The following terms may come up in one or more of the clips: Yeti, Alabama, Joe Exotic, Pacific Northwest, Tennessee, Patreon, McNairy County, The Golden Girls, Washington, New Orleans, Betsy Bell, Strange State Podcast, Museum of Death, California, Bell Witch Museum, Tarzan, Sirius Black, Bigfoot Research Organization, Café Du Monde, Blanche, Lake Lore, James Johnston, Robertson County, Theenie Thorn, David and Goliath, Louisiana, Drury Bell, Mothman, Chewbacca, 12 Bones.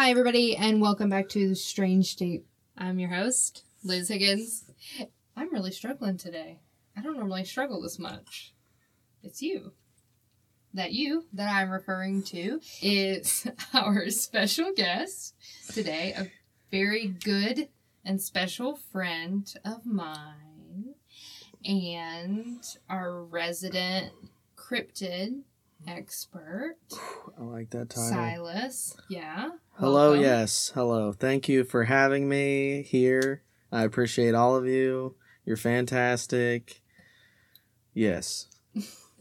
Hi, everybody, and welcome back to Strange State. I'm your host, Liz Higgins. I'm really struggling today. I don't normally struggle this much. It's you. That you that I'm referring to is our special guest today, a very good and special friend of mine, and our resident cryptid expert. I like that title. Silas. Yeah. Hello, welcome. Yes. Hello. Thank you for having me here. I appreciate all of you. You're fantastic. Yes.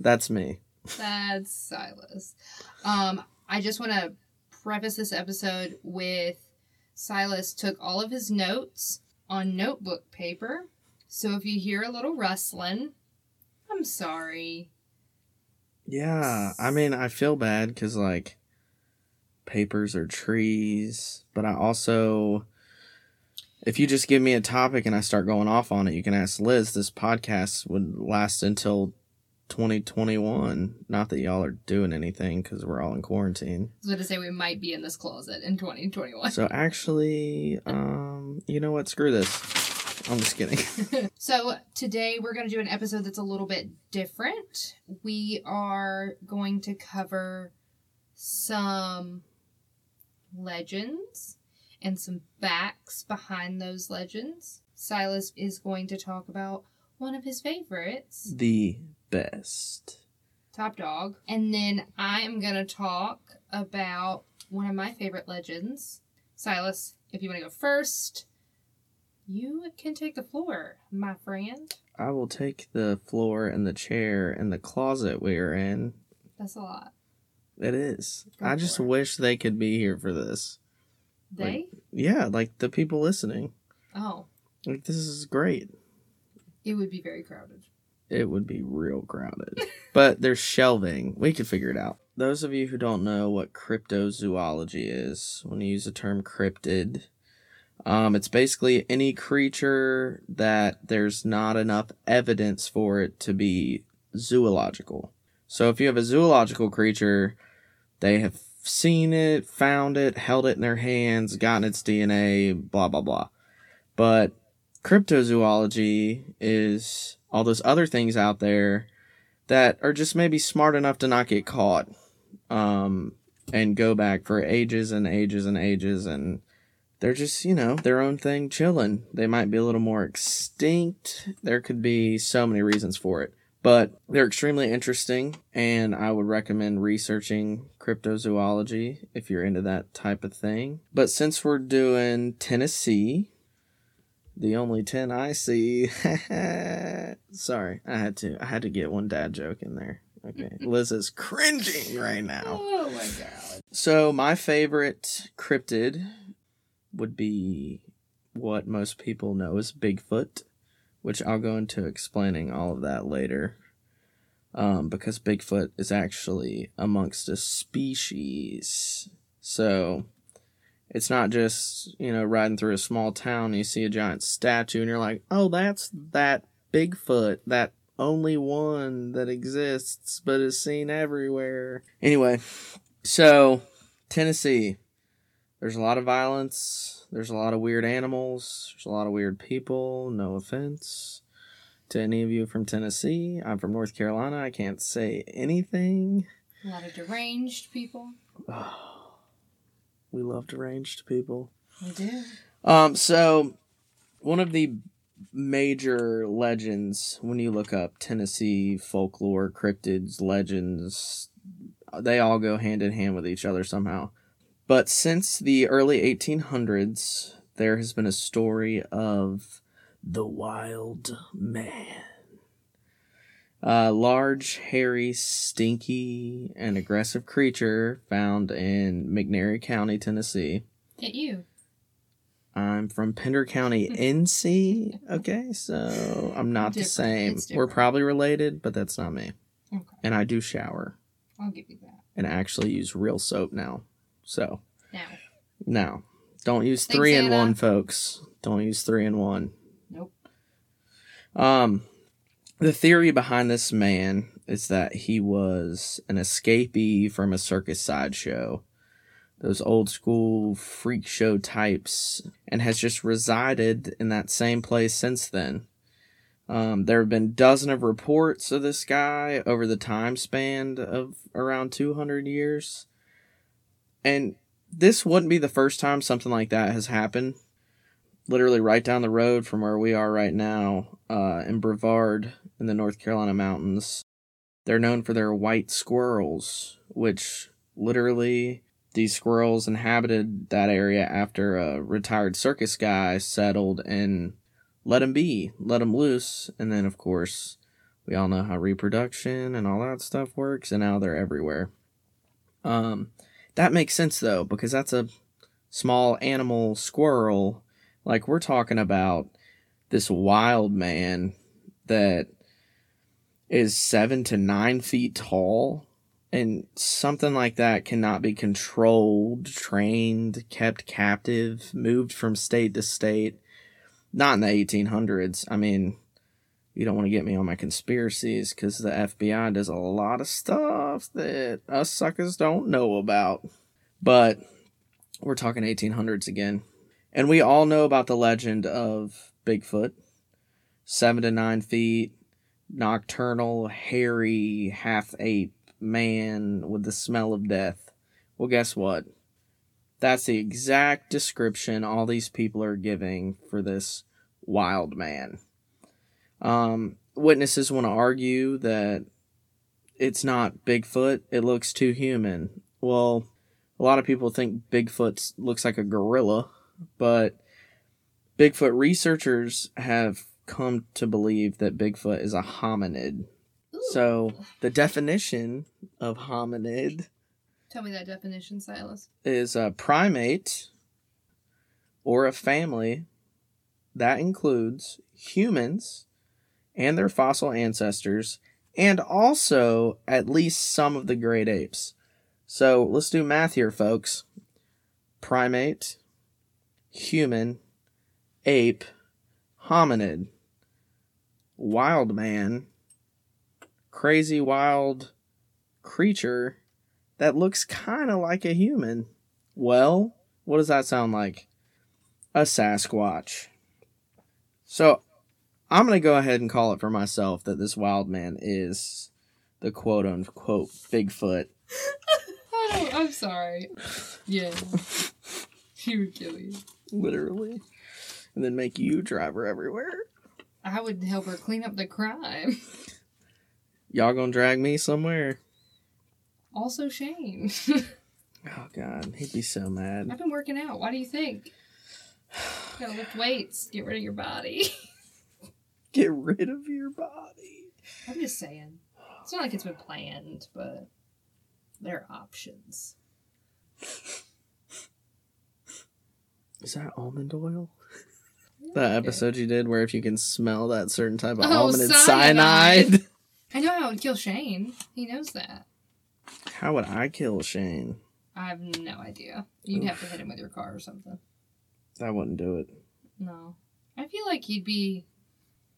That's me. That's Silas. I just want to preface this episode with Silas took all of his notes on notebook paper. So if you hear a little rustling, I'm sorry. Yeah, I mean, I feel bad because, like, papers are trees, but I also, if you just give me a topic and I start going off on it, you can ask Liz. This podcast would last until 2021. Not that y'all are doing anything because we're all in quarantine. I was going to say we might be in this closet in 2021. So actually, you know what? Screw this. I'm just kidding. So today we're going to do an episode that's a little bit different. We are going to cover some legends and some facts behind those legends. Silas is going to talk about one of his favorites. The best. Top dog. And then I'm going to talk about one of my favorite legends. Silas, if you want to go first, you can take the floor, my friend. I will take the floor and the chair and the closet we are in. That's a lot. It is. I just wish they could be here for this. They? Like, yeah, like the people listening. Oh. Like, this is great. It would be very crowded. It would be real crowded. But there's shelving. We could figure it out. Those of you who don't know what cryptozoology is, when you use the term cryptid, it's basically any creature that there's not enough evidence for it to be zoological. So if you have a zoological creature, they have seen it, found it, held it in their hands, gotten its DNA, blah, blah, blah. But cryptozoology is all those other things out there that are just maybe smart enough to not get caught, and go back for ages and ages and ages, and they're just, you know, their own thing, chilling. They might be a little more extinct. There could be so many reasons for it. But they're extremely interesting, and I would recommend researching cryptozoology if you're into that type of thing. But since we're doing Tennessee, the only 10 I see, sorry, I had to get one dad joke in there. Okay, Liz is cringing right now. Oh, my God. So my favorite cryptid would be what most people know as Bigfoot, which I'll go into explaining all of that later, because Bigfoot is actually amongst a species. So it's not just, you know, riding through a small town, you see a giant statue, and you're like, oh, that's that Bigfoot, that only one that exists but is seen everywhere. Anyway, so Tennessee. There's a lot of violence, there's a lot of weird animals, there's a lot of weird people, no offense to any of you from Tennessee. I'm from North Carolina, I can't say anything. A lot of deranged people. Oh, we love deranged people. We do. So, one of the major legends, when you look up Tennessee folklore, cryptids, legends, they all go hand in hand with each other somehow. But since the early 1800s, there has been a story of the wild man. Large, hairy, stinky, and aggressive creature found in McNairy County, Tennessee. Get you. I'm from Pender County, NC. Okay, so I'm not the same. We're probably related, but that's not me. Okay. And I do shower. I'll give you that. And I actually use real soap now. So, now, don't use 3-in-1, folks. Don't use 3-in-1. Nope. The theory behind this man is that he was an escapee from a circus sideshow those old school freak show types, and has just resided in that same place since then. There have been dozens of reports of this guy over the time span of around 200 years. And this wouldn't be the first time something like that has happened. Literally right down the road from where we are right now, in Brevard in the North Carolina mountains. They're known for their white squirrels, which literally these squirrels inhabited that area after a retired circus guy settled and let him be, let him loose. And then, of course, we all know how reproduction and all that stuff works, and now they're everywhere. That makes sense, though, because that's a small animal squirrel. Like, we're talking about this wild man that is 7 to 9 feet tall, and something like that cannot be controlled, trained, kept captive, moved from state to state. Not in the 1800s. I mean, you don't want to get me on my conspiracies, because the FBI does a lot of stuff that us suckers don't know about. But we're talking 1800s again. And we all know about the legend of Bigfoot. 7 to 9 feet, nocturnal, hairy, half-ape man with the smell of death. Well, guess what? That's the exact description all these people are giving for this wild man. Witnesses want to argue that it's not Bigfoot. It looks too human. Well, a lot of people think Bigfoot looks like a gorilla, but Bigfoot researchers have come to believe that Bigfoot is a hominid. Ooh. So the definition of hominid... Tell me that definition, Silas. Is a primate or a family that includes humans and their fossil ancestors, and also at least some of the great apes. So let's do math here, folks. Primate, human, ape, hominid, wild man, crazy wild creature that looks kind of like a human. Well, what does that sound like? A Sasquatch. So, I'm going to go ahead and call it for myself that this wild man is the quote-unquote Bigfoot. Oh, I'm sorry. Yeah. You would kill you. Literally. And then make you drive her everywhere. I would help her clean up the crime. Y'all gonna drag me somewhere? Also Shane. Oh, God. He'd be so mad. I've been working out. Why do you think? You gotta lift weights. Get rid of your body. Get rid of your body. I'm just saying. It's not like it's been planned, but there are options. Is that almond oil? Yeah, that episode you did where if you can smell that certain type of almond, it's cyanide. I know I would kill Shane. He knows that. How would I kill Shane? I have no idea. You'd have to hit him with your car or something. That wouldn't do it. No. I feel like he'd be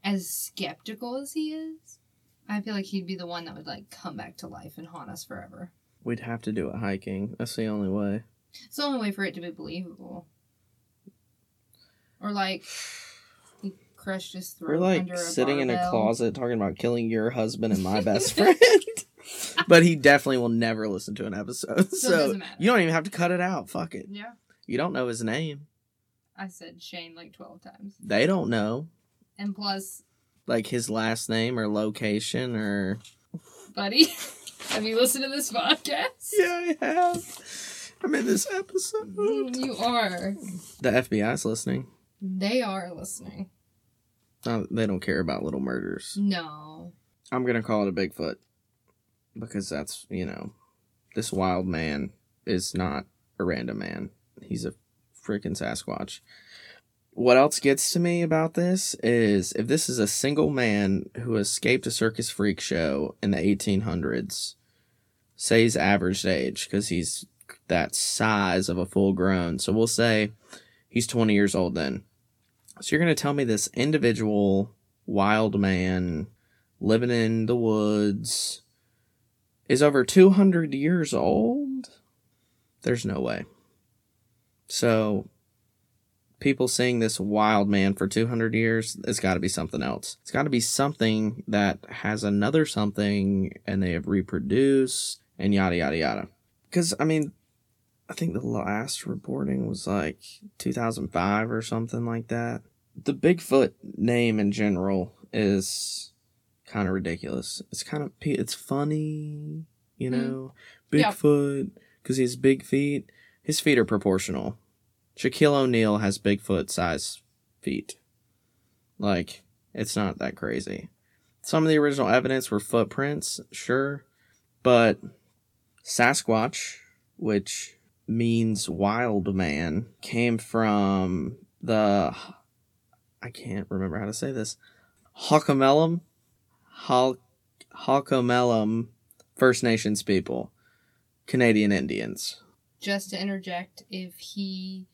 as skeptical as he is. I feel like he'd be the one that would, like, come back to life and haunt us forever. We'd have to do it hiking. That's the only way. It's the only way for it to be believable. Or, like, he crushed his throat. We're, like, under a sitting barbell. In a closet talking about killing your husband and my best friend. But he definitely will never listen to an episode. So you don't even have to cut it out. Fuck it. Yeah. You don't know his name. I said Shane like 12 times. They don't know. And plus, like, his last name or location or... Buddy, have you listened to this podcast? Yeah, I have. I'm in this episode. You are. The FBI's listening. They are listening. They don't care about little murders. No. I'm going to call it a Bigfoot. Because that's, you know, this wild man is not a random man. He's a freaking Sasquatch. What else gets to me about this is if this is a single man who escaped a circus freak show in the 1800s, say he's average age because he's that size of a full grown. So we'll say he's 20 years old then. So you're going to tell me this individual wild man living in the woods... is over 200 years old? There's no way. So people seeing this wild man for 200 years, it's got to be something else. It's got to be something that has another something, and they have reproduced and yada, yada, yada. Because, I mean, I think the last reporting was like 2005 or something like that. The Bigfoot name in general is kind of ridiculous. It's kind of, it's funny, you know, Bigfoot, because he has big feet. His feet are proportional. Shaquille O'Neal has Bigfoot-sized feet. Like, it's not that crazy. Some of the original evidence were footprints, sure. But Sasquatch, which means wild man, came from the... I can't remember how to say this. Halkomelem First Nations people. Canadian Indians. Just to interject, if he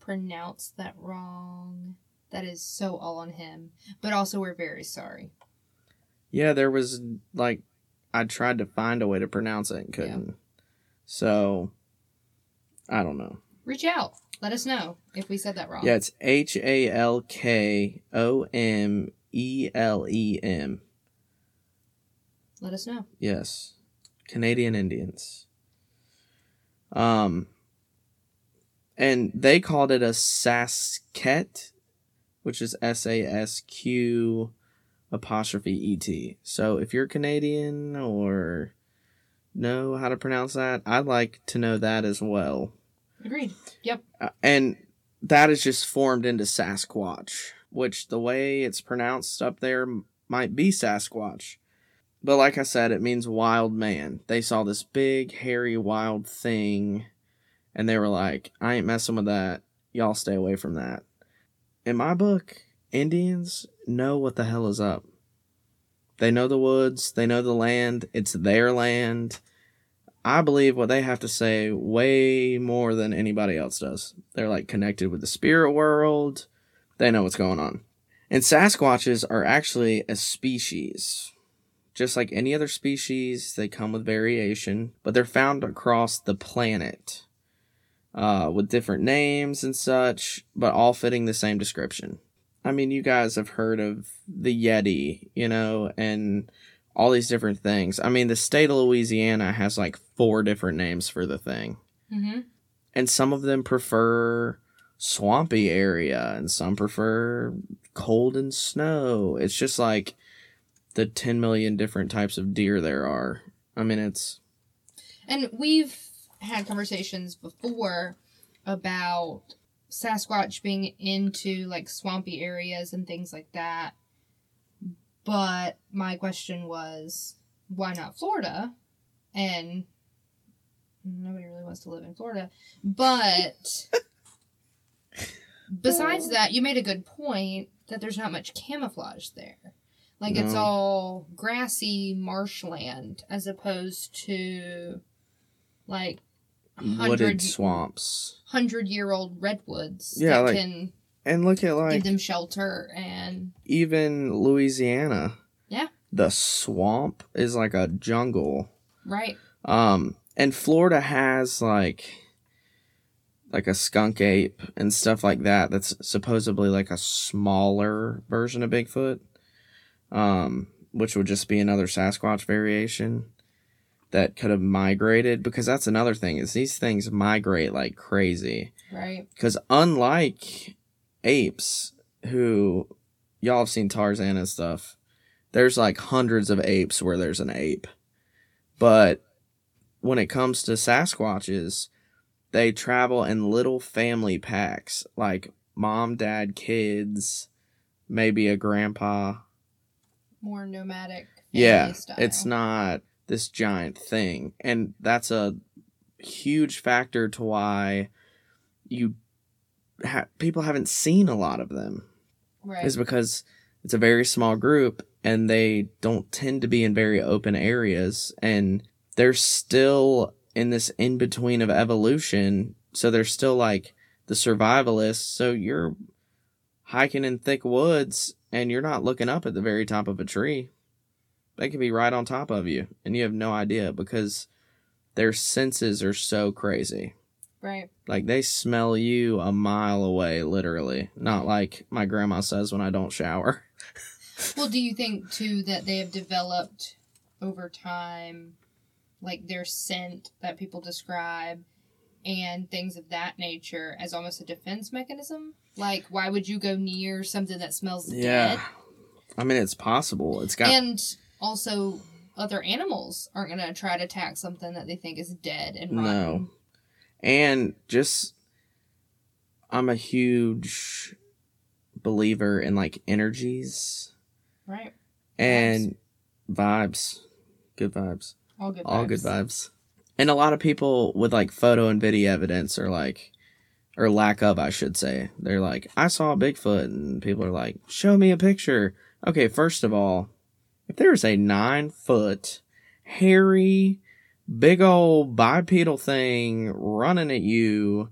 pronounced that wrong, that is so all on him. But also, we're very sorry. Yeah, there was, like, I tried to find a way to pronounce it and couldn't. Yeah. So, I don't know. Reach out. Let us know if we said that wrong. Yeah, it's Halkomelem. Let us know. Yes. Canadian Indians. And they called it a Sasket, which is SASQ''ET. So if you're Canadian or know how to pronounce that, I'd like to know that as well. Agreed. Yep. And that is just formed into Sasquatch, which the way it's pronounced up there might be Sasquatch. But like I said, it means wild man. They saw this big, hairy, wild thing, and they were like, I ain't messing with that. Y'all stay away from that. In my book, Indians know what the hell is up. They know the woods. They know the land. It's their land. I believe what they have to say way more than anybody else does. They're, like, connected with the spirit world. They know what's going on. And Sasquatches are actually a species. Just like any other species, they come with variation, but they're found across the planet with different names and such, but all fitting the same description. I mean, you guys have heard of the Yeti, you know, and all these different things. I mean, the state of Louisiana has like 4 different names for the thing. Mm-hmm. And some of them prefer swampy area, and some prefer cold and snow. It's just like the 10 million different types of deer there are. I mean, it's... And we've had conversations before about Sasquatch being into, like, swampy areas and things like that. But my question was, why not Florida? And nobody really wants to live in Florida. But besides that, you made a good point that there's not much camouflage there. Like, it's all grassy marshland as opposed to, like, wooded swamps. 100-year-old redwoods that like, can and look at, like, give them shelter and... Even Louisiana. Yeah. The swamp is like a jungle. Right. And Florida has, like a skunk ape and stuff like that that's supposedly, like, a smaller version of Bigfoot. Which would just be another Sasquatch variation that could have migrated, because that's another thing, is these things migrate like crazy. Right. Because unlike apes, who y'all have seen Tarzan and stuff, there's like hundreds of apes where there's an ape. But when it comes to Sasquatches, they travel in little family packs, like mom, dad, kids, maybe a grandpa. More nomadic style. It's not this giant thing. And that's a huge factor to why you people haven't seen a lot of them. Right. Is because it's a very small group, and they don't tend to be in very open areas, and they're still in this in-between of evolution, so they're still like the survivalists. So you're hiking in thick woods, and you're not looking up at the very top of a tree. They could be right on top of you, and you have no idea, because their senses are so crazy. Right. Like, they smell you a mile away, literally. Not like my grandma says when I don't shower. Well, do you think, too, that they have developed over time, like, their scent that people describe and things of that nature as almost a defense mechanism? Like, why would you go near something that smells dead? I mean, it's possible. It's got... And also, other animals aren't going to try to attack something that they think is dead and rotten. No. And just, I'm a huge believer in, like, energies. Right. And vibes. Good vibes. All good vibes. All good vibes. And a lot of people with, like, photo and video evidence are like, or lack of, I should say. They're like, I saw Bigfoot, and people are like, show me a picture. Okay, first of all, if there's a 9-foot, hairy, big old bipedal thing running at you,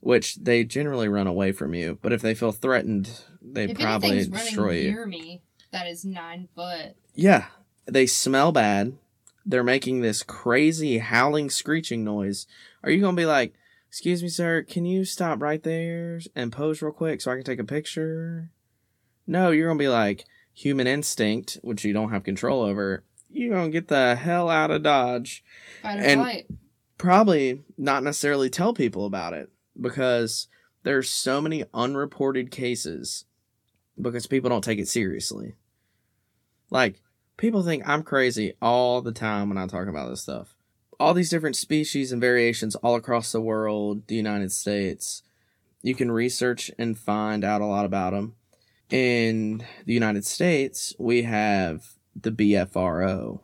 which they generally run away from you, but if they feel threatened, they probably destroy you. If anything's running near me, that is 9 foot. Yeah. They smell bad. They're making this crazy howling, screeching noise. Are you going to be like, excuse me, sir, can you stop right there and pose real quick so I can take a picture? No, you're going to be like, human instinct, which you don't have control over, you're going to get the hell out of Dodge. Fight or flight. Probably not necessarily tell people about it, because there's so many unreported cases because people don't take it seriously. Like, people think I'm crazy all the time when I talk about this stuff. All these different species and variations all across the world, the United States, you can research and find out a lot about them. In the United States, we have the BFRO,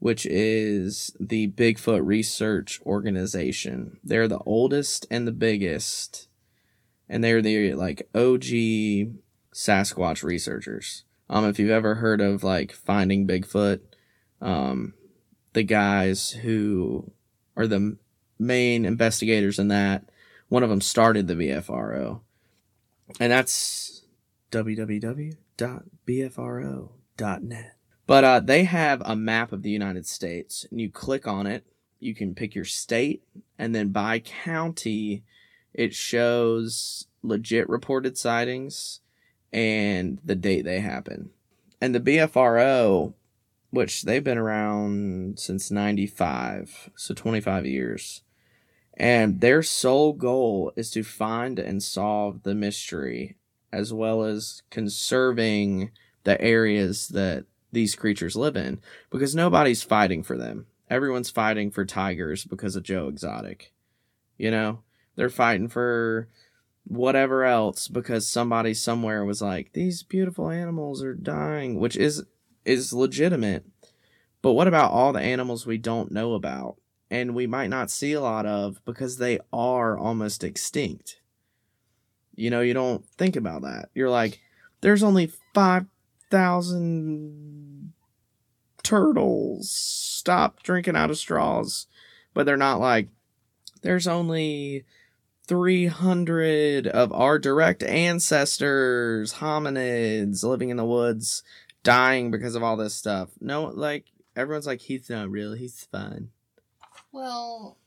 which is the Bigfoot Research Organization. They're the oldest and the biggest, and they're the, like, OG Sasquatch researchers. If you've ever heard of, like, Finding Bigfoot, the guys who are the main investigators in that, one of them started the BFRO, and that's www.bfro.net. But they have a map of the United States, and you click on it, you can pick your state, and then by county, it shows legit reported sightings and the date they happen. And the BFRO, which they've been around since 95, so 25 years, and their sole goal is to find and solve the mystery, as well as conserving the areas that these creatures live in, because nobody's fighting for them. Everyone's fighting for tigers because of Joe Exotic. You know, they're fighting for whatever else because somebody somewhere was like, these beautiful animals are dying, which is legitimate. But what about all the animals we don't know about and we might not see a lot of because they are almost extinct? You know, you don't think about that. You're like, there's only 5,000 turtles stop drinking out of straws, but they're not like, there's only 300 of our direct ancestors, hominids, living in the woods, dying because of all this stuff. No, like, everyone's like, he's not real, he's fun. Well,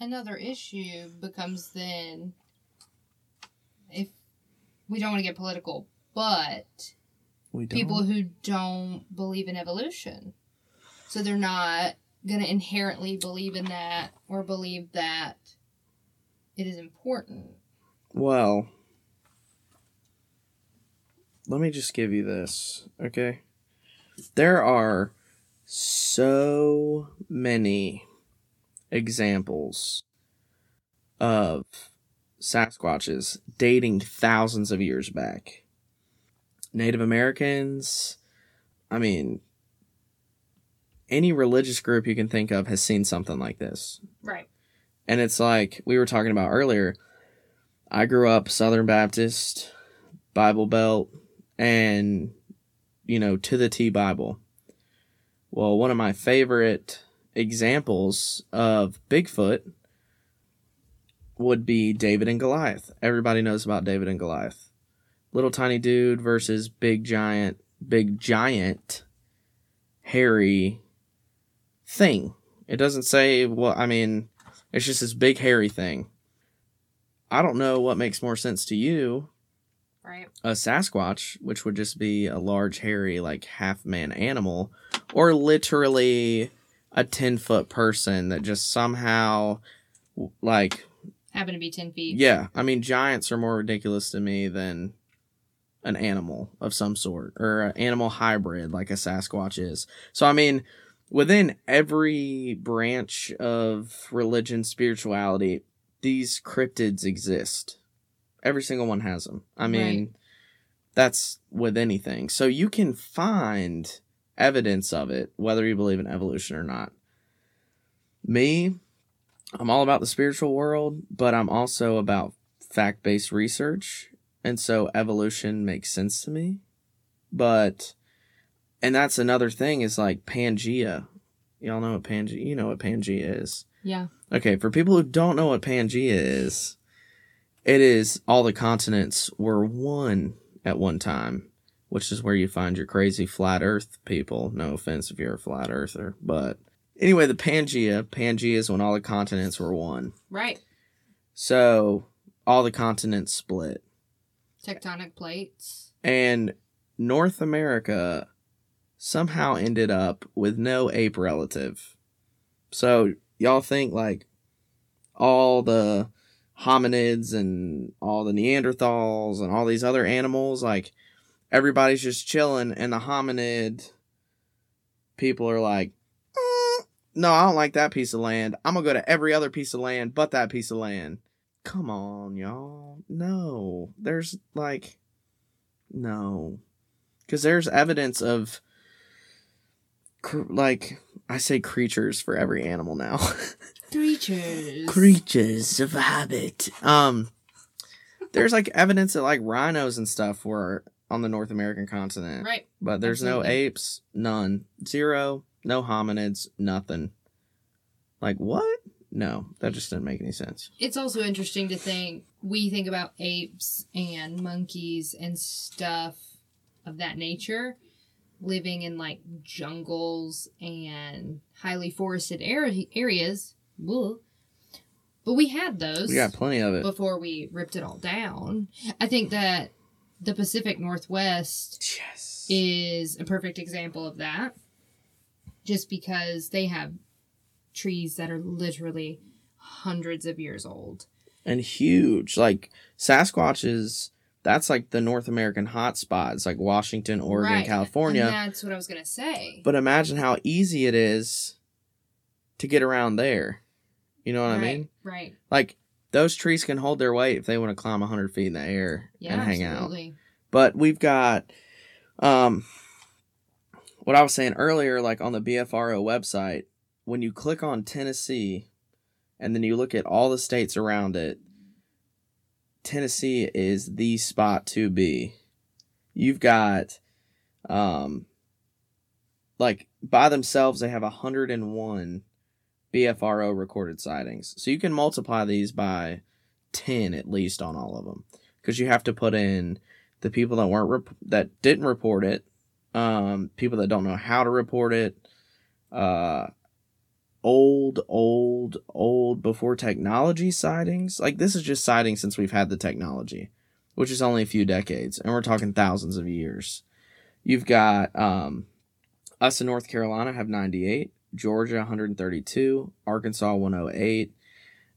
another issue becomes then, if we don't want to get political, but people who don't believe in evolution. So they're not going to inherently believe in that or believe that it is important. Well, let me just give you this, okay? There are so many examples of Sasquatches dating thousands of years back. Native Americans, I mean, any religious group you can think of has seen something like this. Right. And it's like we were talking about earlier, I grew up Southern Baptist, Bible Belt, and, you know, to the T Bible. Well, one of my favorite examples of Bigfoot would be David and Goliath. Everybody knows about David and Goliath. Little tiny dude versus big giant, hairy thing. It doesn't say, well, I mean, It's just this big hairy thing. I don't know what makes more sense to you. Right. A Sasquatch, which would just be a large, hairy, like, half-man animal, or literally a 10-foot person that just somehow, like... Happen to be 10 feet. Yeah. I mean, giants are more ridiculous to me than an animal of some sort, or an animal hybrid like a Sasquatch is. So, I mean, within every branch of religion, spirituality, these cryptids exist. Every single one has them. I mean, right. That's with anything. So you can find evidence of it, whether you believe in evolution or not. Me, I'm all about the spiritual world, but I'm also about fact-based research. And so evolution makes sense to me. But, and that's another thing is like Pangaea. Y'all know what Pangaea, you know what Pangaea is. Yeah. Okay, for people who don't know what Pangaea is... It is all the continents were one at one time, which is where you find your crazy flat earth people. No offense if you're a flat earther. But anyway, the Pangaea is when all the continents were one. Right. So all the continents split. Tectonic plates. And North America somehow ended up with no ape relative. So y'all think like all the... hominids and all the Neanderthals and all these other animals, like everybody's just chilling, and the hominid people are like, no, I don't like that piece of land. I'm gonna go to every other piece of land but that piece of land. Come on, y'all. No, there's like, no, because there's evidence of like, I say creatures for every animal now. Creatures of habit. There's like evidence that like rhinos and stuff were on the North American continent. Right. But there's no apes, none. Zero, no hominids, nothing. Like what? No, that just didn't make any sense. It's also interesting to think, we think about apes and monkeys and stuff of that nature living in like jungles and highly forested areas. But we had those. We got plenty of it. Before we ripped it all down. I think that the Pacific Northwest is a perfect example of that. Just because they have trees that are literally hundreds of years old. And huge. Like, Sasquatches, that's like the North American hotspots. Like Washington, Oregon, right. California. And that's what I was going to say. But imagine how easy it is to get around there. You know what I mean? Right. Like, those trees can hold their weight if they want to climb 100 feet in the air and hang out. But we've got, what I was saying earlier, like on the BFRO website, when you click on Tennessee and then you look at all the states around it, Tennessee is the spot to be. You've got, like, by themselves, they have 101 BFRO recorded sightings. So you can multiply these by 10 at least on all of them, because you have to put in the people that didn't report it, people that don't know how to report it, old before technology sightings. Like, this is just sightings since we've had the technology, which is only a few decades, and we're talking thousands of years. You've got us in North Carolina have 98. Georgia 132, Arkansas 108,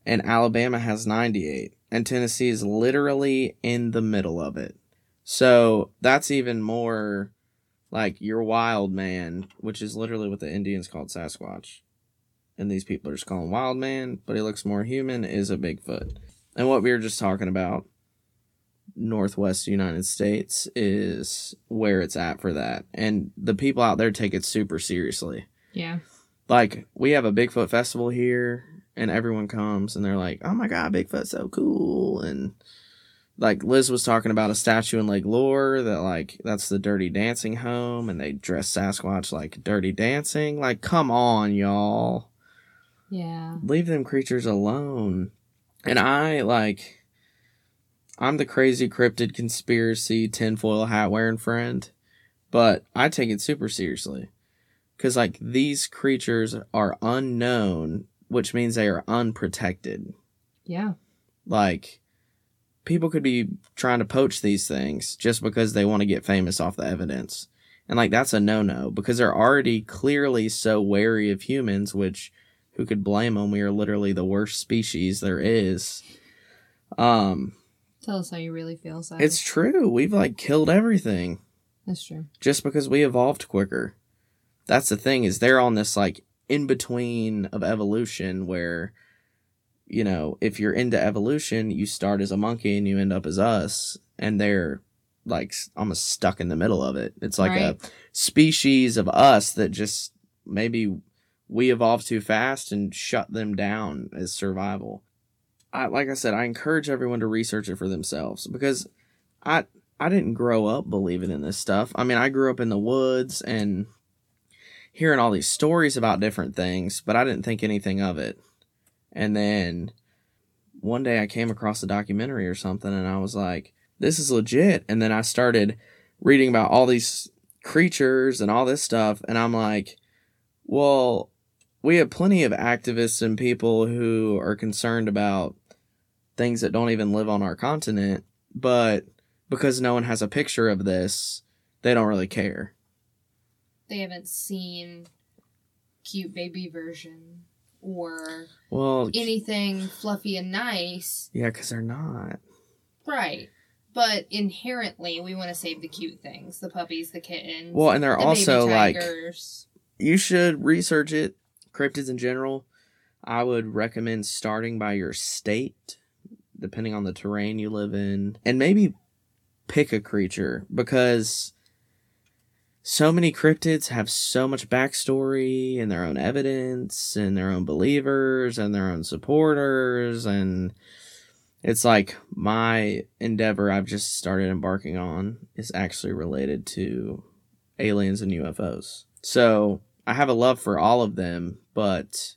and Alabama has 98, and Tennessee is literally in the middle of it. So that's even more like your wild man, which is literally what the Indians called Sasquatch, and these people are just calling wild man, but he looks more human, is a Bigfoot. And what we were just talking about, Northwest United States is where it's at for that, and the people out there take it super seriously. Yeah. Like, we have a Bigfoot festival here, and everyone comes, and they're like, oh my god, Bigfoot's so cool. And, like, Liz was talking about a statue in Lake Lore that, like, that's the Dirty Dancing home, and they dress Sasquatch like Dirty Dancing. Like, come on, y'all. Yeah. Leave them creatures alone. And I'm the crazy cryptid conspiracy tinfoil hat wearing friend, but I take it super seriously. Because, like, these creatures are unknown which means they are unprotected. Yeah. Like, people could be trying to poach these things just because they want to get famous off the evidence. And, like, that's a no-no because they're already clearly so wary of humans, which who could blame them? We are literally the worst species there is. Tell us how you really feel, Silas. It's true. We've, like, killed everything. That's true. Just because we evolved quicker. That's the thing, is they're on this, like, in-between of evolution where, you know, if you're into evolution, you start as a monkey and you end up as us, and they're, like, almost stuck in the middle of it. It's like right. a species of us that just maybe we evolved too fast and shut them down as survival. Like I said, I encourage everyone to research it for themselves because I didn't grow up believing in this stuff. I mean, I grew up in the woods and hearing all these stories about different things, but I didn't think anything of it. And then one day I came across a documentary or something and I was like, this is legit. And then I started reading about all these creatures and all this stuff. And I'm like, well, we have plenty of activists and people who are concerned about things that don't even live on our continent. But because no one has a picture of this, they don't really care. They haven't seen cute baby version or anything fluffy and nice. Yeah, because they're not. Right. But inherently, we want to save the cute things. The puppies, the kittens. Well, and they're also like, you should research it. Cryptids in general, I would recommend starting by your state, depending on the terrain you live in. And maybe pick a creature because so many cryptids have so much backstory and their own evidence and their own believers and their own supporters. And it's like my endeavor I've just started embarking on is actually related to aliens and UFOs. So I have a love for all of them, but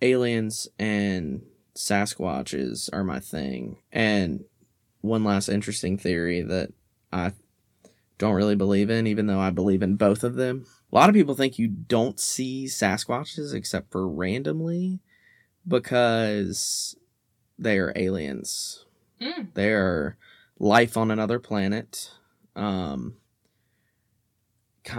aliens and Sasquatches are my thing. And one last interesting theory that I don't really believe in, even though I believe in both of them. A lot of people think you don't see Sasquatches except for randomly because they are aliens. Mm. They are life on another planet. Kind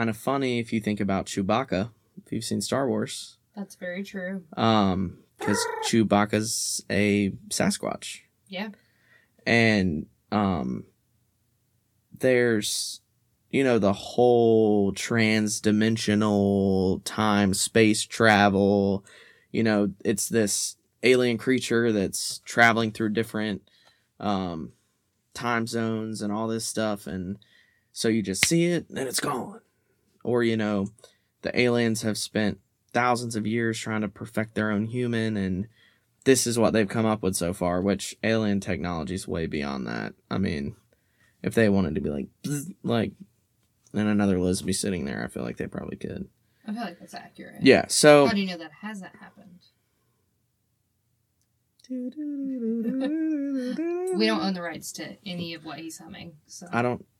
of funny if you think about Chewbacca, if you've seen Star Wars. That's very true. Because Chewbacca's a Sasquatch. Yeah. And there's, you know, the whole trans-dimensional time-space travel. You know, it's this alien creature that's traveling through different time zones and all this stuff. And so you just see it and it's gone. Or, you know, the aliens have spent thousands of years trying to perfect their own human, and this is what they've come up with so far, which alien technology is way beyond that. I mean, if they wanted to be like, and another Liz be sitting there, I feel like they probably could. I feel like that's accurate. Yeah, so... How do you know that hasn't happened? We don't own the rights to any of what he's humming, so...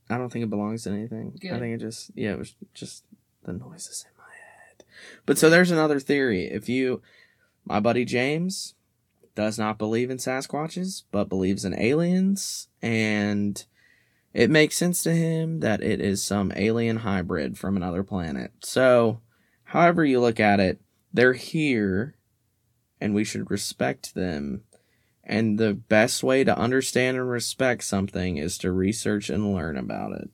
I don't think it belongs to anything. Good. I think it just... Yeah, it was just the noises in my head. But so there's another theory. If you... My buddy James does not believe in Sasquatches, but believes in aliens. And it makes sense to him that it is some alien hybrid from another planet. So, however you look at it, they're here, and we should respect them. And the best way to understand and respect something is to research and learn about it.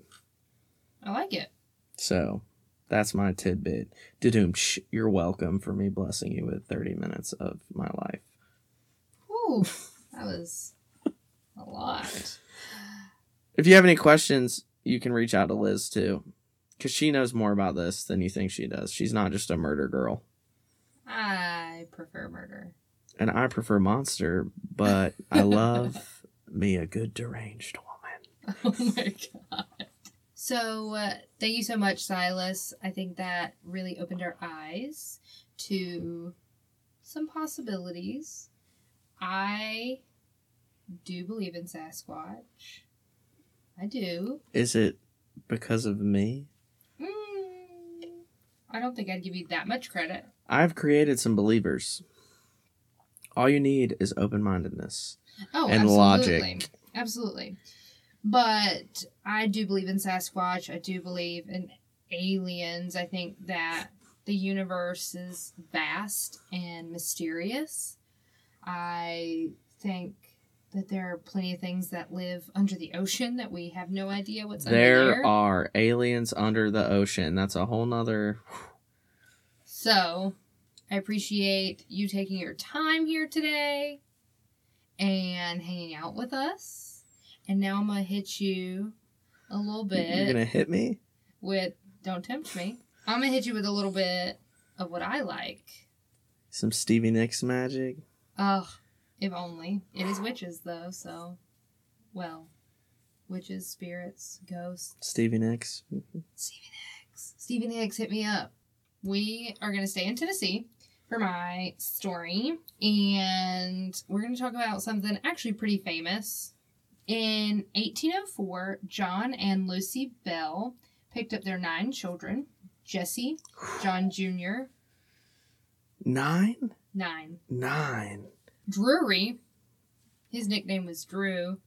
I like it. So, that's my tidbit. Dudum-sh, you're welcome for me blessing you with 30 minutes of my life. Ooh, that was a lot. If you have any questions, you can reach out to Liz, too. Because she knows more about this than you think she does. She's not just a murder girl. I prefer murder. And I prefer monster, but I love me a good deranged woman. Oh my god. So, thank you so much, Silas. I think that really opened our eyes to some possibilities. I do believe in Sasquatch. I do. Is it because of me? I don't think I'd give you that much credit. I've created some believers. All you need is open-mindedness and absolutely. Logic. Absolutely. But I do believe in Sasquatch. I do believe in aliens. I think that the universe is vast and mysterious. I think that there are plenty of things that live under the ocean that we have no idea what's under there. There are aliens under the ocean. That's a whole nother... So, I appreciate you taking your time here today and hanging out with us. And now I'm going to hit you a little bit. You're going to hit me? With, don't tempt me. I'm going to hit you with a little bit of what I like. Some Stevie Nicks magic. Ugh, if only. It is witches, though, so, well, witches, spirits, ghosts. Stevie Nicks. Stevie Nicks. Stevie Nicks, hit me up. We are going to stay in Tennessee for my story, and we're going to talk about something actually pretty famous. In 1804, John and Lucy Bell picked up their 9 children, Jesse, John Jr. 9? 9. Drury. His nickname was Drew.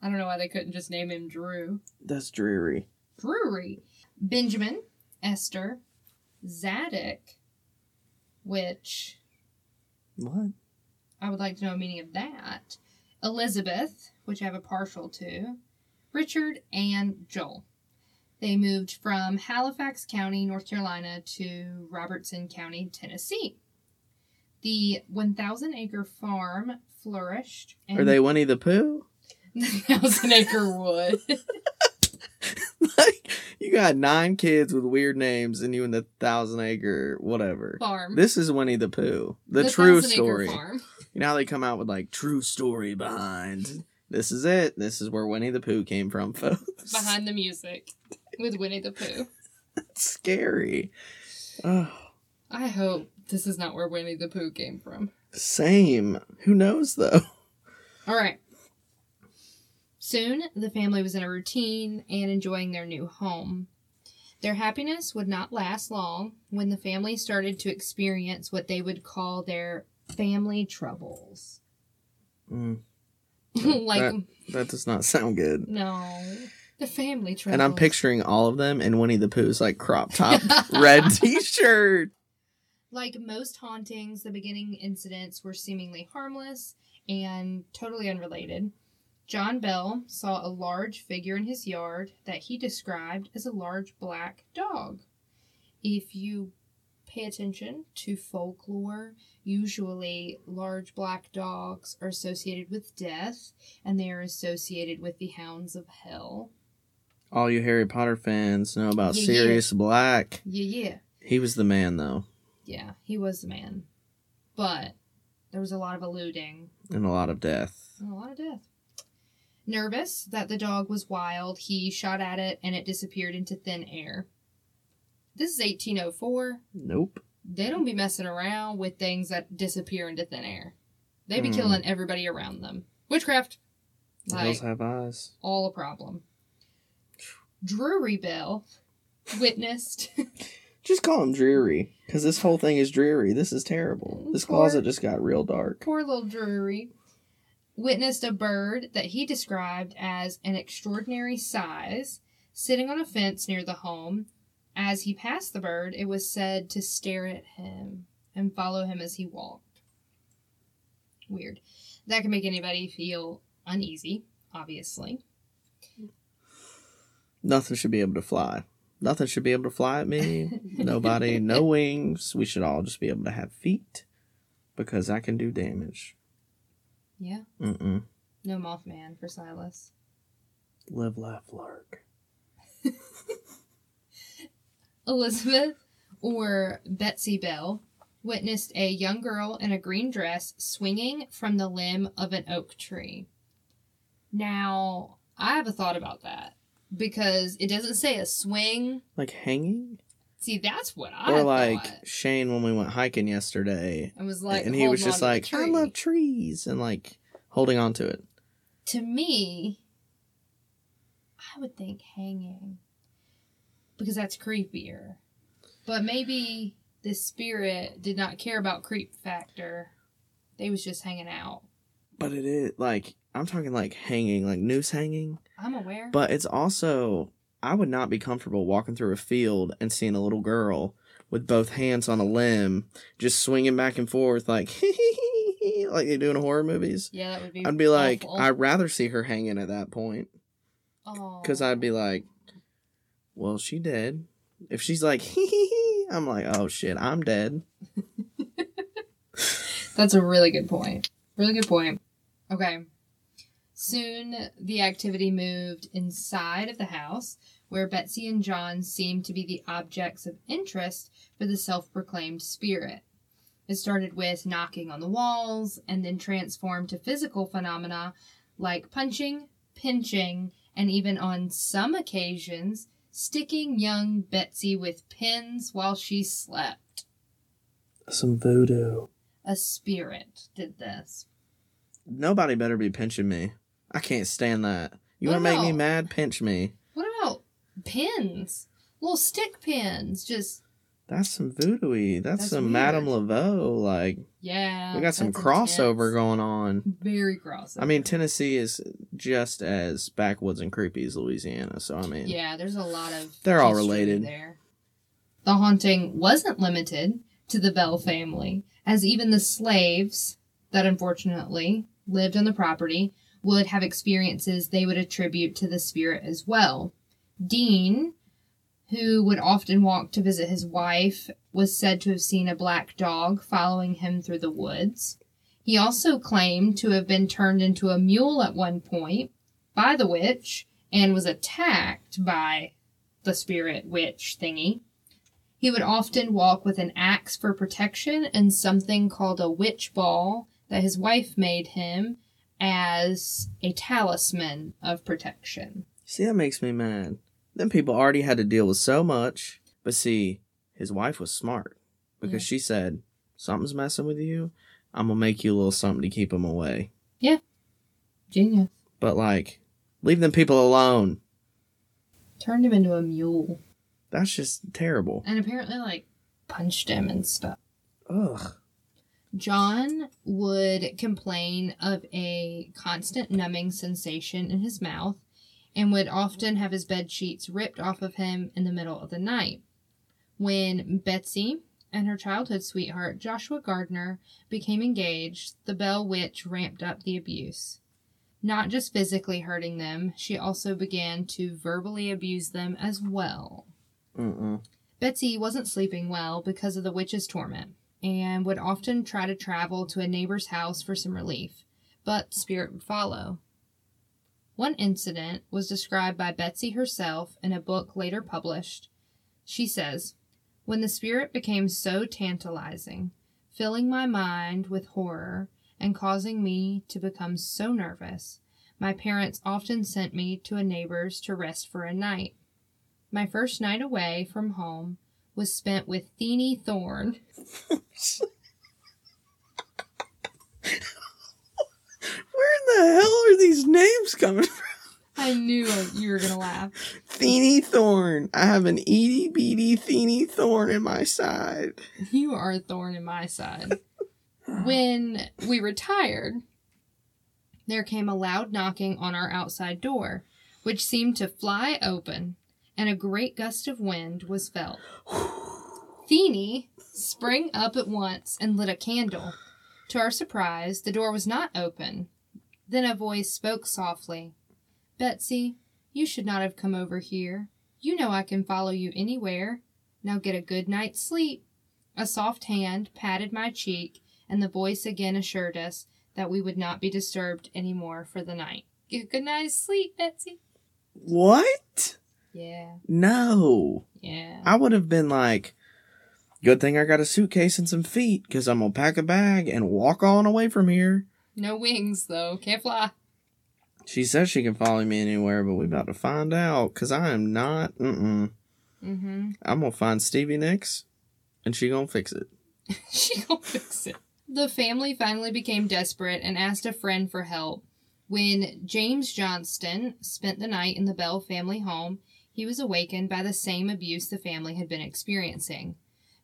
I don't know why they couldn't just name him Drew. That's Drury. Drury. Benjamin, Esther, Zadok, which... What? I would like to know the meaning of that. Elizabeth, which I have a partial to. Richard and Joel. They moved from Halifax County, North Carolina, to Robertson County, Tennessee. The 1,000-acre farm flourished. And... Are they Winnie the Pooh? The 1,000-acre wood. Like, you got 9 kids with weird names and you in the 1,000-acre whatever. Farm. This is Winnie the Pooh. The true story. Farm. You know how they come out with, like, true story behind. This is it. This is where Winnie the Pooh came from, folks. Behind the music with Winnie the Pooh. That's scary. Oh. I hope this is not where Winnie the Pooh came from. Same. Who knows, though? All right. Soon, the family was in a routine and enjoying their new home. Their happiness would not last long when the family started to experience what they would call their family troubles. Mm. Like that does not sound good. No. The family troubles. And I'm picturing all of them in Winnie the Pooh's like crop top red t-shirt. Like most hauntings, the beginning incidents were seemingly harmless and totally unrelated. John Bell saw a large figure in his yard that he described as a large black dog. If you pay attention to folklore, usually large black dogs are associated with death, and they are associated with the hounds of hell. All you Harry Potter fans know about Sirius Black. Yeah. He was the man, though. Yeah, he was the man. But there was a lot of eluding. And a lot of death. Nervous that the dog was wild, he shot at it and it disappeared into thin air. This is 1804. Nope. They don't be messing around with things that disappear into thin air. They be killing everybody around them. Witchcraft. Girls have eyes. All a problem. Drury Bell witnessed... Just call him Drury, because this whole thing is dreary. This is terrible. This closet just got real dark. Poor little Drury. Witnessed a bird that he described as an extraordinary size sitting on a fence near the home. As he passed the bird, it was said to stare at him and follow him as he walked. Weird. That can make anybody feel uneasy, obviously. Nothing should be able to fly. Nothing should be able to fly at me. Nobody, no wings. We should all just be able to have feet because I can do damage. Yeah. Mm-mm. No Mothman for Silas. Live, laugh, lark. Elizabeth, or Betsy Bell, witnessed a young girl in a green dress swinging from the limb of an oak tree. Now, I have a thought about that, because it doesn't say a swing. Like hanging? See, that's what I thought. Or like Shane when we went hiking yesterday. I was like, and he was just like, I love trees, and like holding on to it. To me, I would think hanging. Because that's creepier. But maybe this spirit did not care about creep factor. They was just hanging out. But it is, like, I'm talking, like, hanging, like, noose hanging. I'm aware. But it's also, I would not be comfortable walking through a field and seeing a little girl with both hands on a limb, just swinging back and forth, like, like they do in horror movies. Yeah, that would be I'd be like, awful. I'd rather see her hanging at that point. Oh. Because I'd be like, well, she dead. If she's like, I'm like, oh, shit, I'm dead. That's a really good point. Really good point. Okay. Soon, the activity moved inside of the house, where Betsy and John seemed to be the objects of interest for the self-proclaimed spirit. It started with knocking on the walls, and then transformed to physical phenomena like punching, pinching, and even on some occasions, sticking young Betsy with pins while she slept. Some voodoo. A spirit did this. Nobody better be pinching me. I can't stand that. You want to make me mad? Pinch me. What about pins? Little stick pins, just... That's some voodoo-y. That's some weird. Madame Laveau, like... Yeah. We got some crossover intense. Going on. Very crossover. I mean, Tennessee is just as backwoods and creepy as Louisiana, so I mean... Yeah, there's a lot of... They're all related. There. The haunting wasn't limited to the Bell family, as even the slaves that unfortunately lived on the property would have experiences they would attribute to the spirit as well. Dean... who would often walk to visit his wife, was said to have seen a black dog following him through the woods. He also claimed to have been turned into a mule at one point by the witch and was attacked by the spirit witch thingy. He would often walk with an axe for protection and something called a witch ball that his wife made him as a talisman of protection. See, that makes me mad. Them people already had to deal with so much. But see, his wife was smart because she said, something's messing with you. I'm going to make you a little something to keep him away. Yeah. Genius. But, like, leave them people alone. Turned him into a mule. That's just terrible. And apparently, like, punched him and stuff. Ugh. John would complain of a constant numbing sensation in his mouth, and would often have his bed sheets ripped off of him in the middle of the night. When Betsy and her childhood sweetheart, Joshua Gardner, became engaged, the Bell Witch ramped up the abuse. Not just physically hurting them, she also began to verbally abuse them as well. Betsy wasn't sleeping well because of the witch's torment, and would often try to travel to a neighbor's house for some relief, but spirit would follow. One incident was described by Betsy herself in a book later published. She says, "When the spirit became so tantalizing, filling my mind with horror and causing me to become so nervous, my parents often sent me to a neighbor's to rest for a night. My first night away from home was spent with Theenie Thorn." Where in the hell are these names coming from? I knew you were going to laugh. Theenie Thorn. I have an itty bitty Theenie Thorn in my side. You are a thorn in my side. When we retired, there came a loud knocking on our outside door, which seemed to fly open, and a great gust of wind was felt. Theenie sprang up at once and lit a candle. To our surprise, the door was not open. Then a voice spoke softly. "Betsy, you should not have come over here. You know I can follow you anywhere. Now get a good night's sleep." A soft hand patted my cheek, and the voice again assured us that we would not be disturbed any more for the night. "Get a good night's sleep, Betsy." What? Yeah. No. Yeah. I would have been like, good thing I got a suitcase and some feet, because I'm going to pack a bag and walk on away from here. No wings, though. Can't fly. She says she can follow me anywhere, but we about to find out, because I am not... I'm going to find Stevie Nicks, and she going to fix it. She going to fix it. The family finally became desperate and asked a friend for help. When James Johnston spent the night in the Bell family home, he was awakened by the same abuse the family had been experiencing.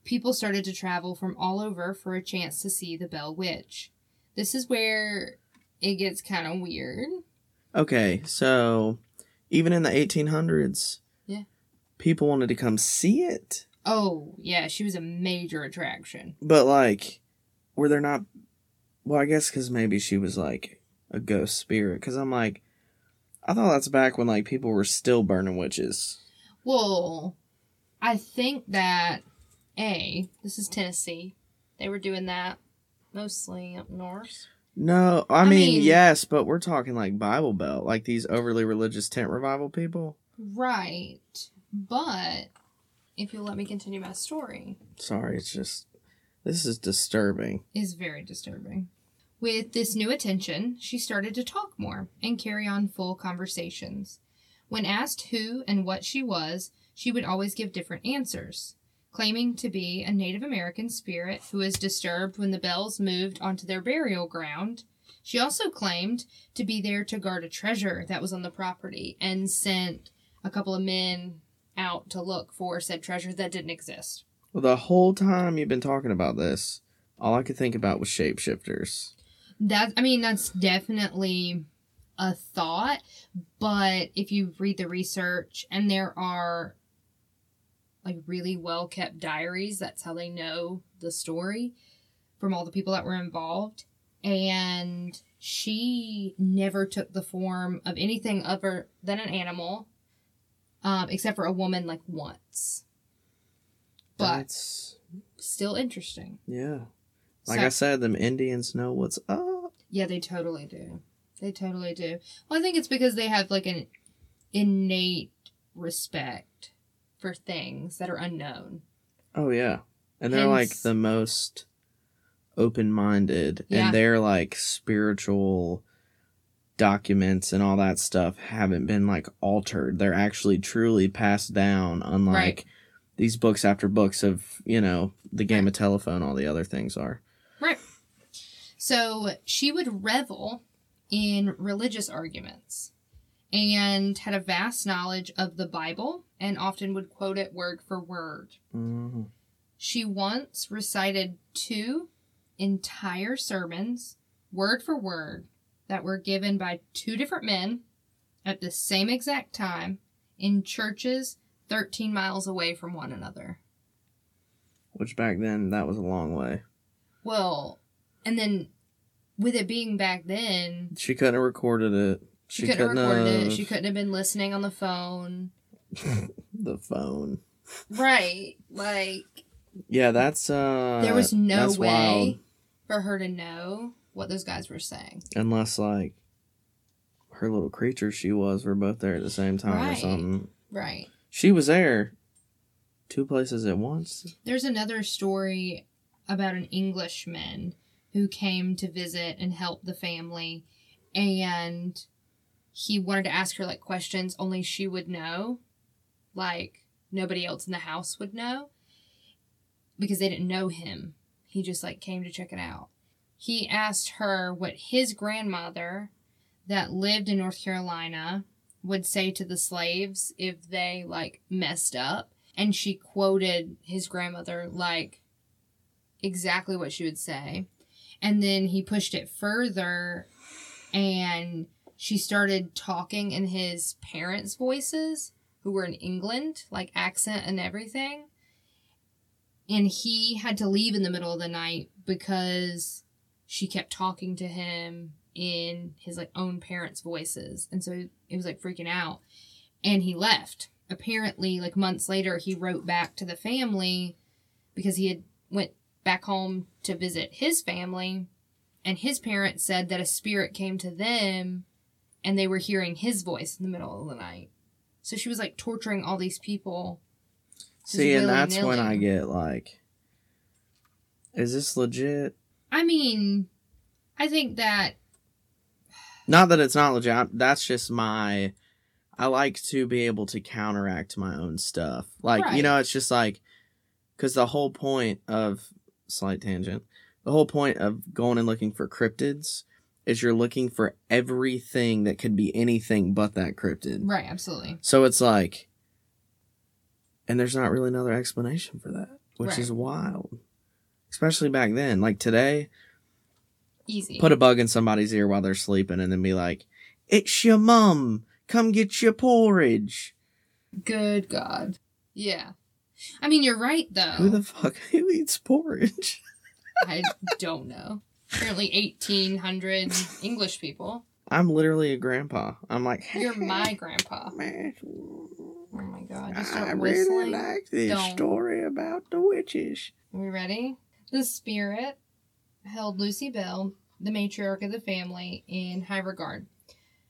People started to travel from all over for a chance to see the Bell Witch. This is where it gets kind of weird. Okay, so even in the 1800s, yeah, people wanted to come see it. Oh, yeah, she was a major attraction. But, like, were there not... Well, I guess because maybe she was, like, a ghost spirit. Because I'm like... I thought that's back when, like, people were still burning witches. Well, I think that, A, this is Tennessee. They were doing that mostly up north. No, I mean, yes, but we're talking, like, Bible Belt. Like, these overly religious tent revival people. Right. But... if you'll let me continue my story. Sorry, it's just... this is disturbing. It's very disturbing. With this new attention, she started to talk more and carry on full conversations. When asked who and what she was, she would always give different answers, claiming to be a Native American spirit who was disturbed when the Bells moved onto their burial ground. She also claimed to be there to guard a treasure that was on the property and sent a couple of men... out to look for said treasure that didn't exist. Well, the whole time you've been talking about this, all I could think about was shapeshifters. That's definitely a thought, but if you read the research, and there are, like, really well-kept diaries, that's how they know the story, from all the people that were involved, and she never took the form of anything other than an animal... except for a woman, like, once. But that's... still interesting. Yeah. Like, so, I said, them Indians know what's up. Yeah, they totally do. They totally do. Well, I think it's because they have, like, an innate respect for things that are unknown. Oh, yeah. And they're, like, the most open-minded. Yeah. And their, like, spiritual... documents and all that stuff haven't been, like, altered. They're actually truly passed down, unlike these books after books of, you know, the game of telephone, all the other things are. Right. So she would revel in religious arguments and had a vast knowledge of the Bible and often would quote it word for word. Mm-hmm. She once recited 2 entire sermons, word for word, that were given by 2 different men at the same exact time in churches 13 miles away from one another. Which back then, that was a long way. Well, and then with it being back then... she couldn't have recorded it. She couldn't have recorded it. She couldn't have been listening on the phone. The phone. Right. Like... yeah, that's... there was no way for her to know... what those guys were saying. Unless, like, her little creature she was were both there at the same time or something. Right. She was there 2 places at once. There's another story about an Englishman who came to visit and help the family. And he wanted to ask her, like, questions only she would know. Like, nobody else in the house would know. Because they didn't know him. He just, like, came to check it out. He asked her what his grandmother that lived in North Carolina would say to the slaves if they, like, messed up. And she quoted his grandmother, like, exactly what she would say. And then he pushed it further, and she started talking in his parents' voices, who were in England, like, accent and everything. And he had to leave in the middle of the night because... she kept talking to him in his, like, own parents' voices. And so it was, like, freaking out. And he left. Apparently, like, months later, he wrote back to the family because he had went back home to visit his family. And his parents said that a spirit came to them and they were hearing his voice in the middle of the night. So she was, like, torturing all these people. See, and that's when I get, like, is this legit? I mean, I think that... not that it's not legit. That's just my... I like to be able to counteract my own stuff. Like, you know, it's just like... because the whole point of... slight tangent. The whole point of going and looking for cryptids is you're looking for everything that could be anything but that cryptid. Right, absolutely. So it's like... and there's not really another explanation for that, which is wild. Especially back then. Like, today, Easy. Put a bug in somebody's ear while they're sleeping and then be like, it's your mum. Come get your porridge. Good God. Yeah. I mean, you're right, though. Who the fuck eats porridge? I don't know. Apparently 1,800 English people. I'm literally a grandpa. I'm like... You're my grandpa. Man. Oh, my God. You start whistling. Really like this story about the witches. Are we ready? The spirit held Lucy Bell, the matriarch of the family, in high regard,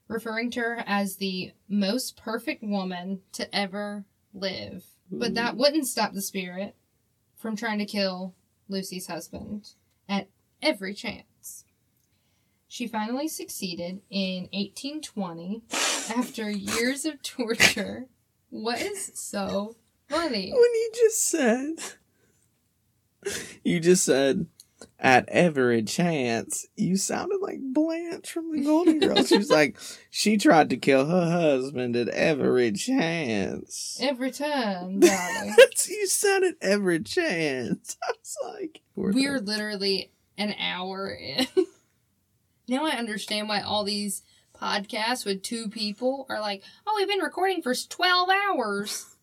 referring to her as the most perfect woman to ever live. But that wouldn't stop the spirit from trying to kill Lucy's husband at every chance. She finally succeeded in 1820 after years of torture. What is so funny? When you just said, at every chance, you sounded like Blanche from the Golden Girls. She was like, she tried to kill her husband at every chance. Every time, darling. You sounded every chance. I was like... We're literally an hour in. Now I understand why all these podcasts with two people are like, oh, we've been recording for 12 hours.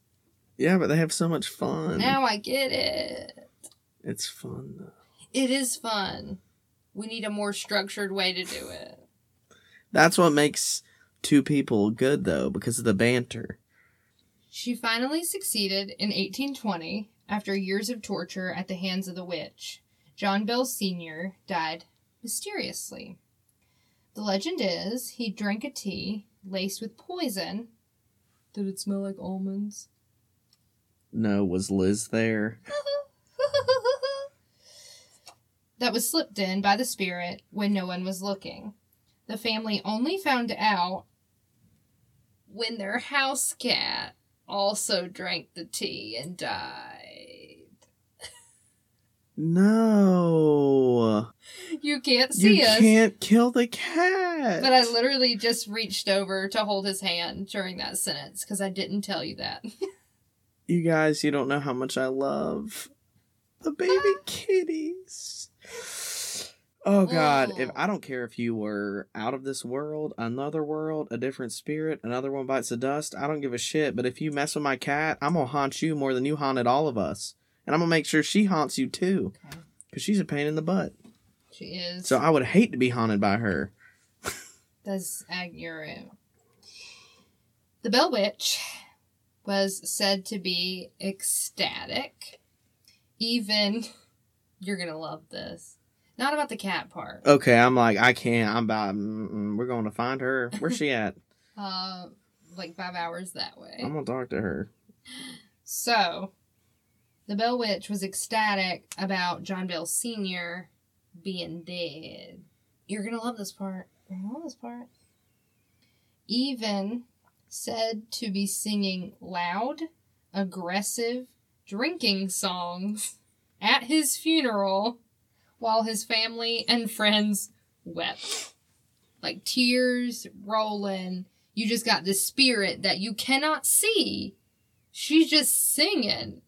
Yeah, but they have so much fun. Now I get it. It's fun, though. It is fun. We need a more structured way to do it. That's what makes two people good, though, because of the banter. She finally succeeded in 1820 after years of torture at the hands of the witch. John Bell Sr. died mysteriously. The legend is he drank a tea laced with poison. Did it smell like almonds? No, was Liz there? That was slipped in by the spirit when no one was looking. The family only found out when their house cat also drank the tea and died. No. You can't see us. You can't kill the cat. But I literally just reached over to hold his hand during that sentence because I didn't tell you that. You guys, you don't know how much I love the baby kitties. Oh God, if I don't care if you were out of this world, another world, a different spirit, another one bites the dust, I don't give a shit, but if you mess with my cat, I'm gonna haunt you more than you haunted all of us. And I'm gonna make sure she haunts you too. Okay. Because she's a pain in the butt. She is. So I would hate to be haunted by her. That's accurate. The Bell Witch was said to be ecstatic. Even... You're going to love this. Not about the cat part. Okay, I'm like, I can't. We're going to find her. Where's she at? 5 hours that way. I'm going to talk to her. So, the Bell Witch was ecstatic about John Bell Sr. being dead. You're going to love this part. You're going to love this part. Even said to be singing loud, aggressive, drinking songs at his funeral, while his family and friends wept. Like, tears rolling. You just got this spirit that you cannot see. She's just singing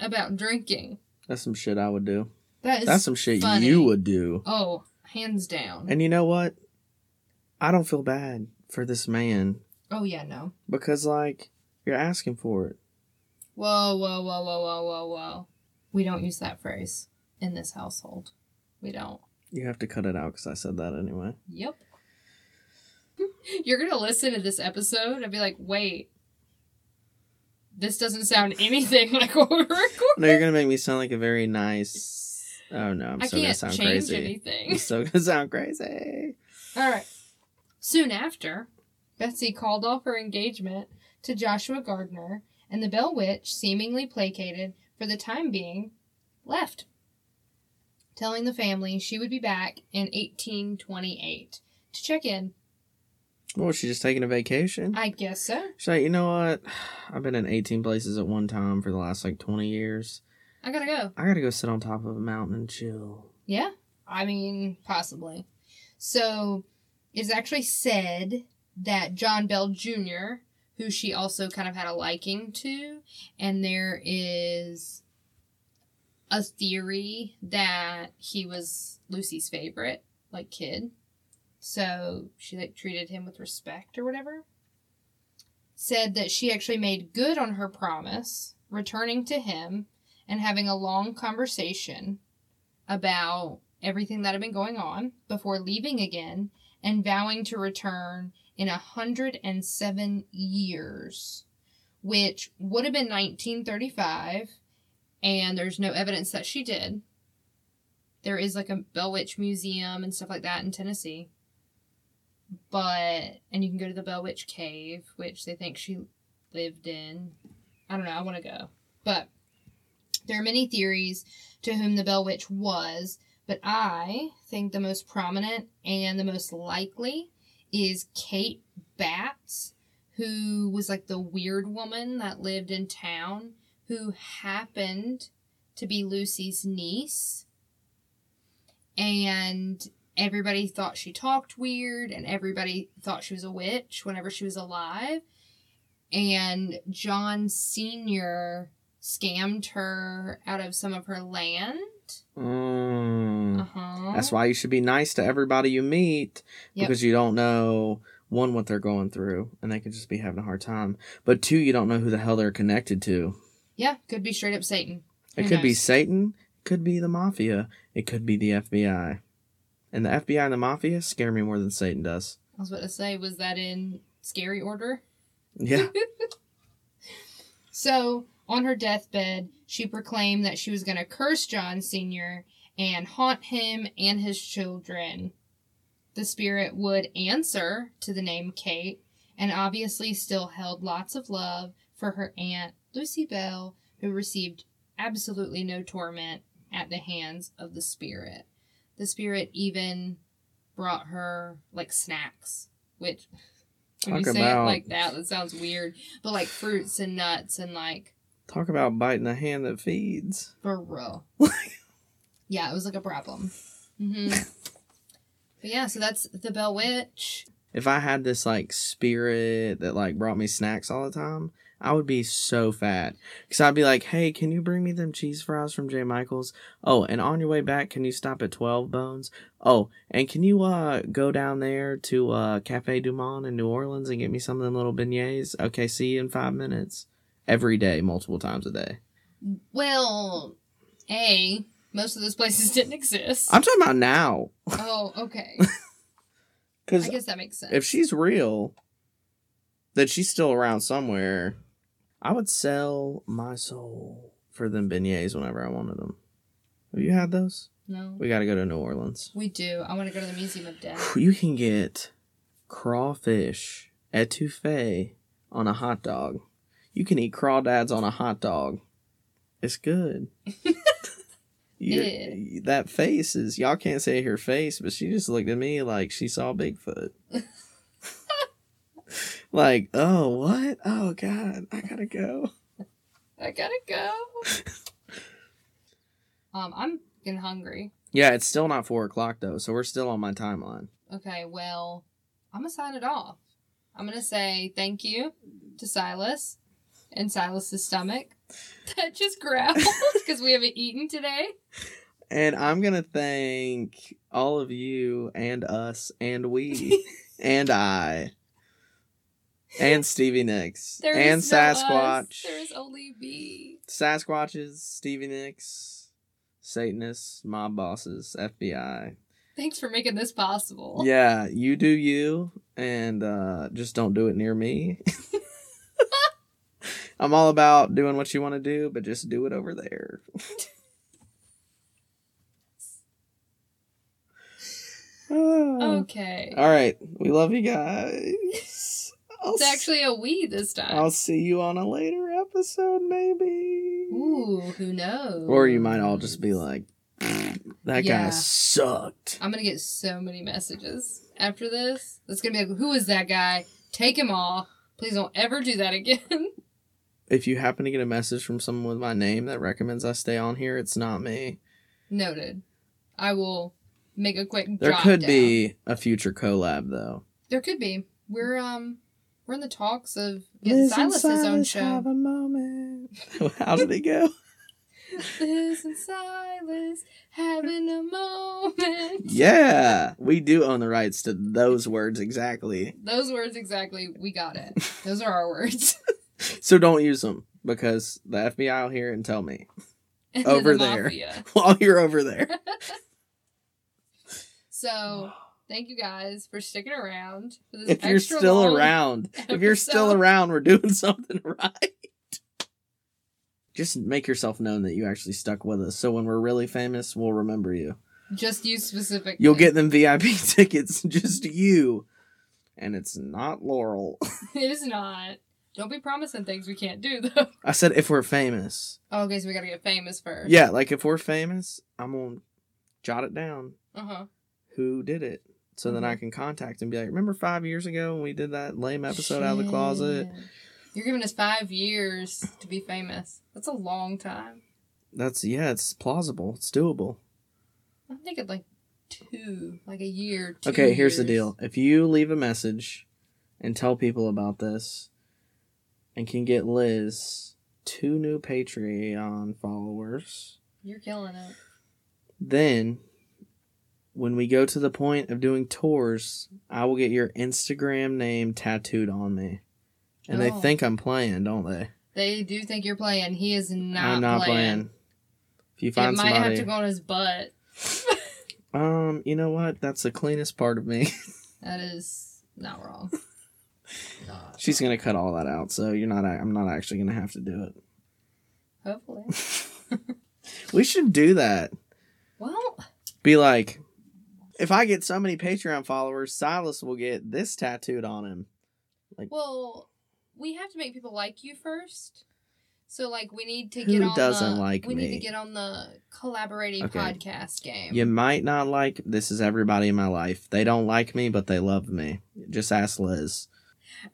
about drinking. That's some shit I would do. That's some shit funny. You would do. Oh, hands down. And you know what? I don't feel bad for this man. Oh, yeah, no. Because, like, you're asking for it. Whoa, whoa, whoa, whoa, whoa, whoa, whoa. We don't use that phrase in this household. We don't. You have to cut it out because I said that anyway. Yep. You're going to listen to this episode and be like, wait, this doesn't sound anything like what we're recording. No, you're going to make me sound like a very nice... Oh, no, I'm still going to sound crazy. I can't change anything. I'm still going to sound crazy. All right. Soon after, Betsy called off her engagement to Joshua Gardner, and the Bell Witch, seemingly placated, for the time being, left, telling the family she would be back in 1828 to check in. Well, she's just taking a vacation. I guess so. She's like, you know what? I've been in 18 places at one time for the last, 20 years. I gotta go sit on top of a mountain and chill. Yeah? I mean, possibly. So, it's actually said that John Bell Jr., who she also kind of had a liking to. And there is a theory that he was Lucy's favorite like, kid. So she, like, treated him with respect or whatever. Said that she actually made good on her promise, returning to him and having a long conversation about everything that had been going on before leaving again and vowing to return in 107 years, which would have been 1935, and there's no evidence that she did. There is, like, a Bell Witch Museum and stuff like that in Tennessee. But, and you can go to the Bell Witch Cave, which they think she lived in. I don't know, I want to go. But there are many theories to whom the Bell Witch was, but I think the most prominent and the most likely is Kate Batts, who was, like, the weird woman that lived in town, who happened to be Lucy's niece. And everybody thought she talked weird, and everybody thought she was a witch whenever she was alive. And John Sr. scammed her out of some of her land. That's why you should be nice to everybody you meet, because you don't know, one, what they're going through, and they could just be having a hard time. But two, you don't know who the hell they're connected to. Yeah, could be straight up Satan. It could be Satan. Could be the mafia. It could be the FBI. And the FBI and the mafia scare me more than Satan does. I was about to say, was that in scary order? Yeah. So, on her deathbed, she proclaimed that she was going to curse John Sr. and haunt him and his children. The spirit would answer to the name Kate, and obviously still held lots of love for her aunt, Lucy Bell, who received absolutely no torment at the hands of the spirit. The spirit even brought her, like, snacks, which, when you say it like that, that sounds weird, but, like, fruits and nuts and, like... Talk about biting a hand that feeds. For real. Yeah, it was, like, a problem. But yeah, so that's the Bell Witch. If I had this, like, spirit that, like, brought me snacks all the time, I would be so fat. Because I'd be like, hey, can you bring me them cheese fries from J. Michael's? Oh, and on your way back, can you stop at 12 Bones? Oh, and can you go down there to Cafe Du Monde in New Orleans and get me some of them little beignets? Okay, see you in 5 minutes. Every day, multiple times a day. Well, A, most of those places didn't exist. I'm talking about now. Oh, okay. I guess that makes sense. If she's real, that she's still around somewhere... I would sell my soul for them beignets whenever I wanted them. Have you had those? No. We got to go to New Orleans. We do. I want to go to the Museum of Death. You can get crawfish etouffee on a hot dog. You can eat crawdads on a hot dog. It's good. That face is... Y'all can't say her face, but she just looked at me like she saw Bigfoot. Like, oh, what? Oh, God, I gotta go. I'm getting hungry. Yeah, it's still not 4 o'clock, though, so we're still on my timeline. Okay, well, I'm gonna sign it off. I'm gonna say thank you to Silas and Silas's stomach. That just growled because we haven't eaten today. And I'm gonna thank all of you and us and we and I. And Stevie Nicks. There and is Sasquatch. Us. There is only me. Sasquatches, Stevie Nicks, Satanists, mob bosses, FBI. Thanks for making this possible. Yeah, you do you, and just don't do it near me. I'm all about doing what you want to do, but just do it over there. Okay. All right. We love you guys. It's actually a we this time. I'll see you on a later episode, maybe. Ooh, who knows? Or you might all just be like, that guy sucked. I'm going to get so many messages after this. It's going to be like, who is that guy? Take him off. Please don't ever do that again. If you happen to get a message from someone with my name that recommends I stay on here, it's not me. Noted. I will make a quick drop down. There could be a future collab, though. There could be. We're in the talks of getting Silas' own show. Have a moment. How did it go? Liz and Silas having a moment. Yeah, we do own the rights to those words exactly. Those words exactly. We got it. Those are our words. So don't use them because the FBI will hear and tell me. And over the there. Mafia. While you're over there. So thank you guys for sticking around. For this if you're still around. Episode. If you're still around, we're doing something right. Just make yourself known that you actually stuck with us. So when we're really famous, we'll remember you. Just you specifically. You'll get them VIP tickets. Just you. And it's not Laurel. It is not. Don't be promising things we can't do, though. I said if we're famous. Oh, okay, so we gotta get famous first. Yeah, like if we're famous, I'm gonna jot it down. Uh-huh. Who did it? So then I can contact and be like, remember 5 years ago when we did that lame episode out of the closet? You're giving us 5 years to be famous. That's a long time. That's, yeah, it's plausible. It's doable. I think it's like a year, 2 years. Okay, here's the deal. If you leave a message and tell people about this and can get Liz 2 new Patreon followers. You're killing it. Then, when we go to the point of doing tours, I will get your Instagram name tattooed on me. And they think I'm playing, don't they? They do think you're playing. He is not. I'm not playing. If you find somebody, it might have to go on his butt. You know what? That's the cleanest part of me. That is not wrong. She's gonna cut all that out, so you're not. I'm not actually gonna have to do it. Hopefully. We should do that. Well, be like, if I get so many Patreon followers, Silas will get this tattooed on him. Like, well. We have to make people like you first. So, like, we need to get on the... Who doesn't like me? We need to get on the collaborating podcast game. You might not like... This is everybody in my life. They don't like me, but they love me. Just ask Liz.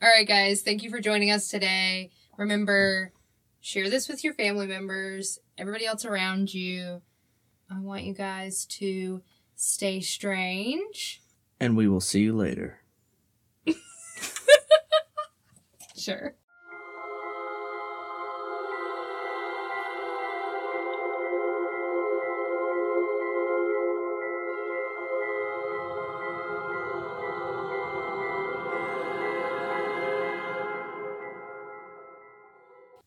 All right, guys. Thank you for joining us today. Remember, share this with your family members, everybody else around you. I want you guys to stay strange. And we will see you later. Sure.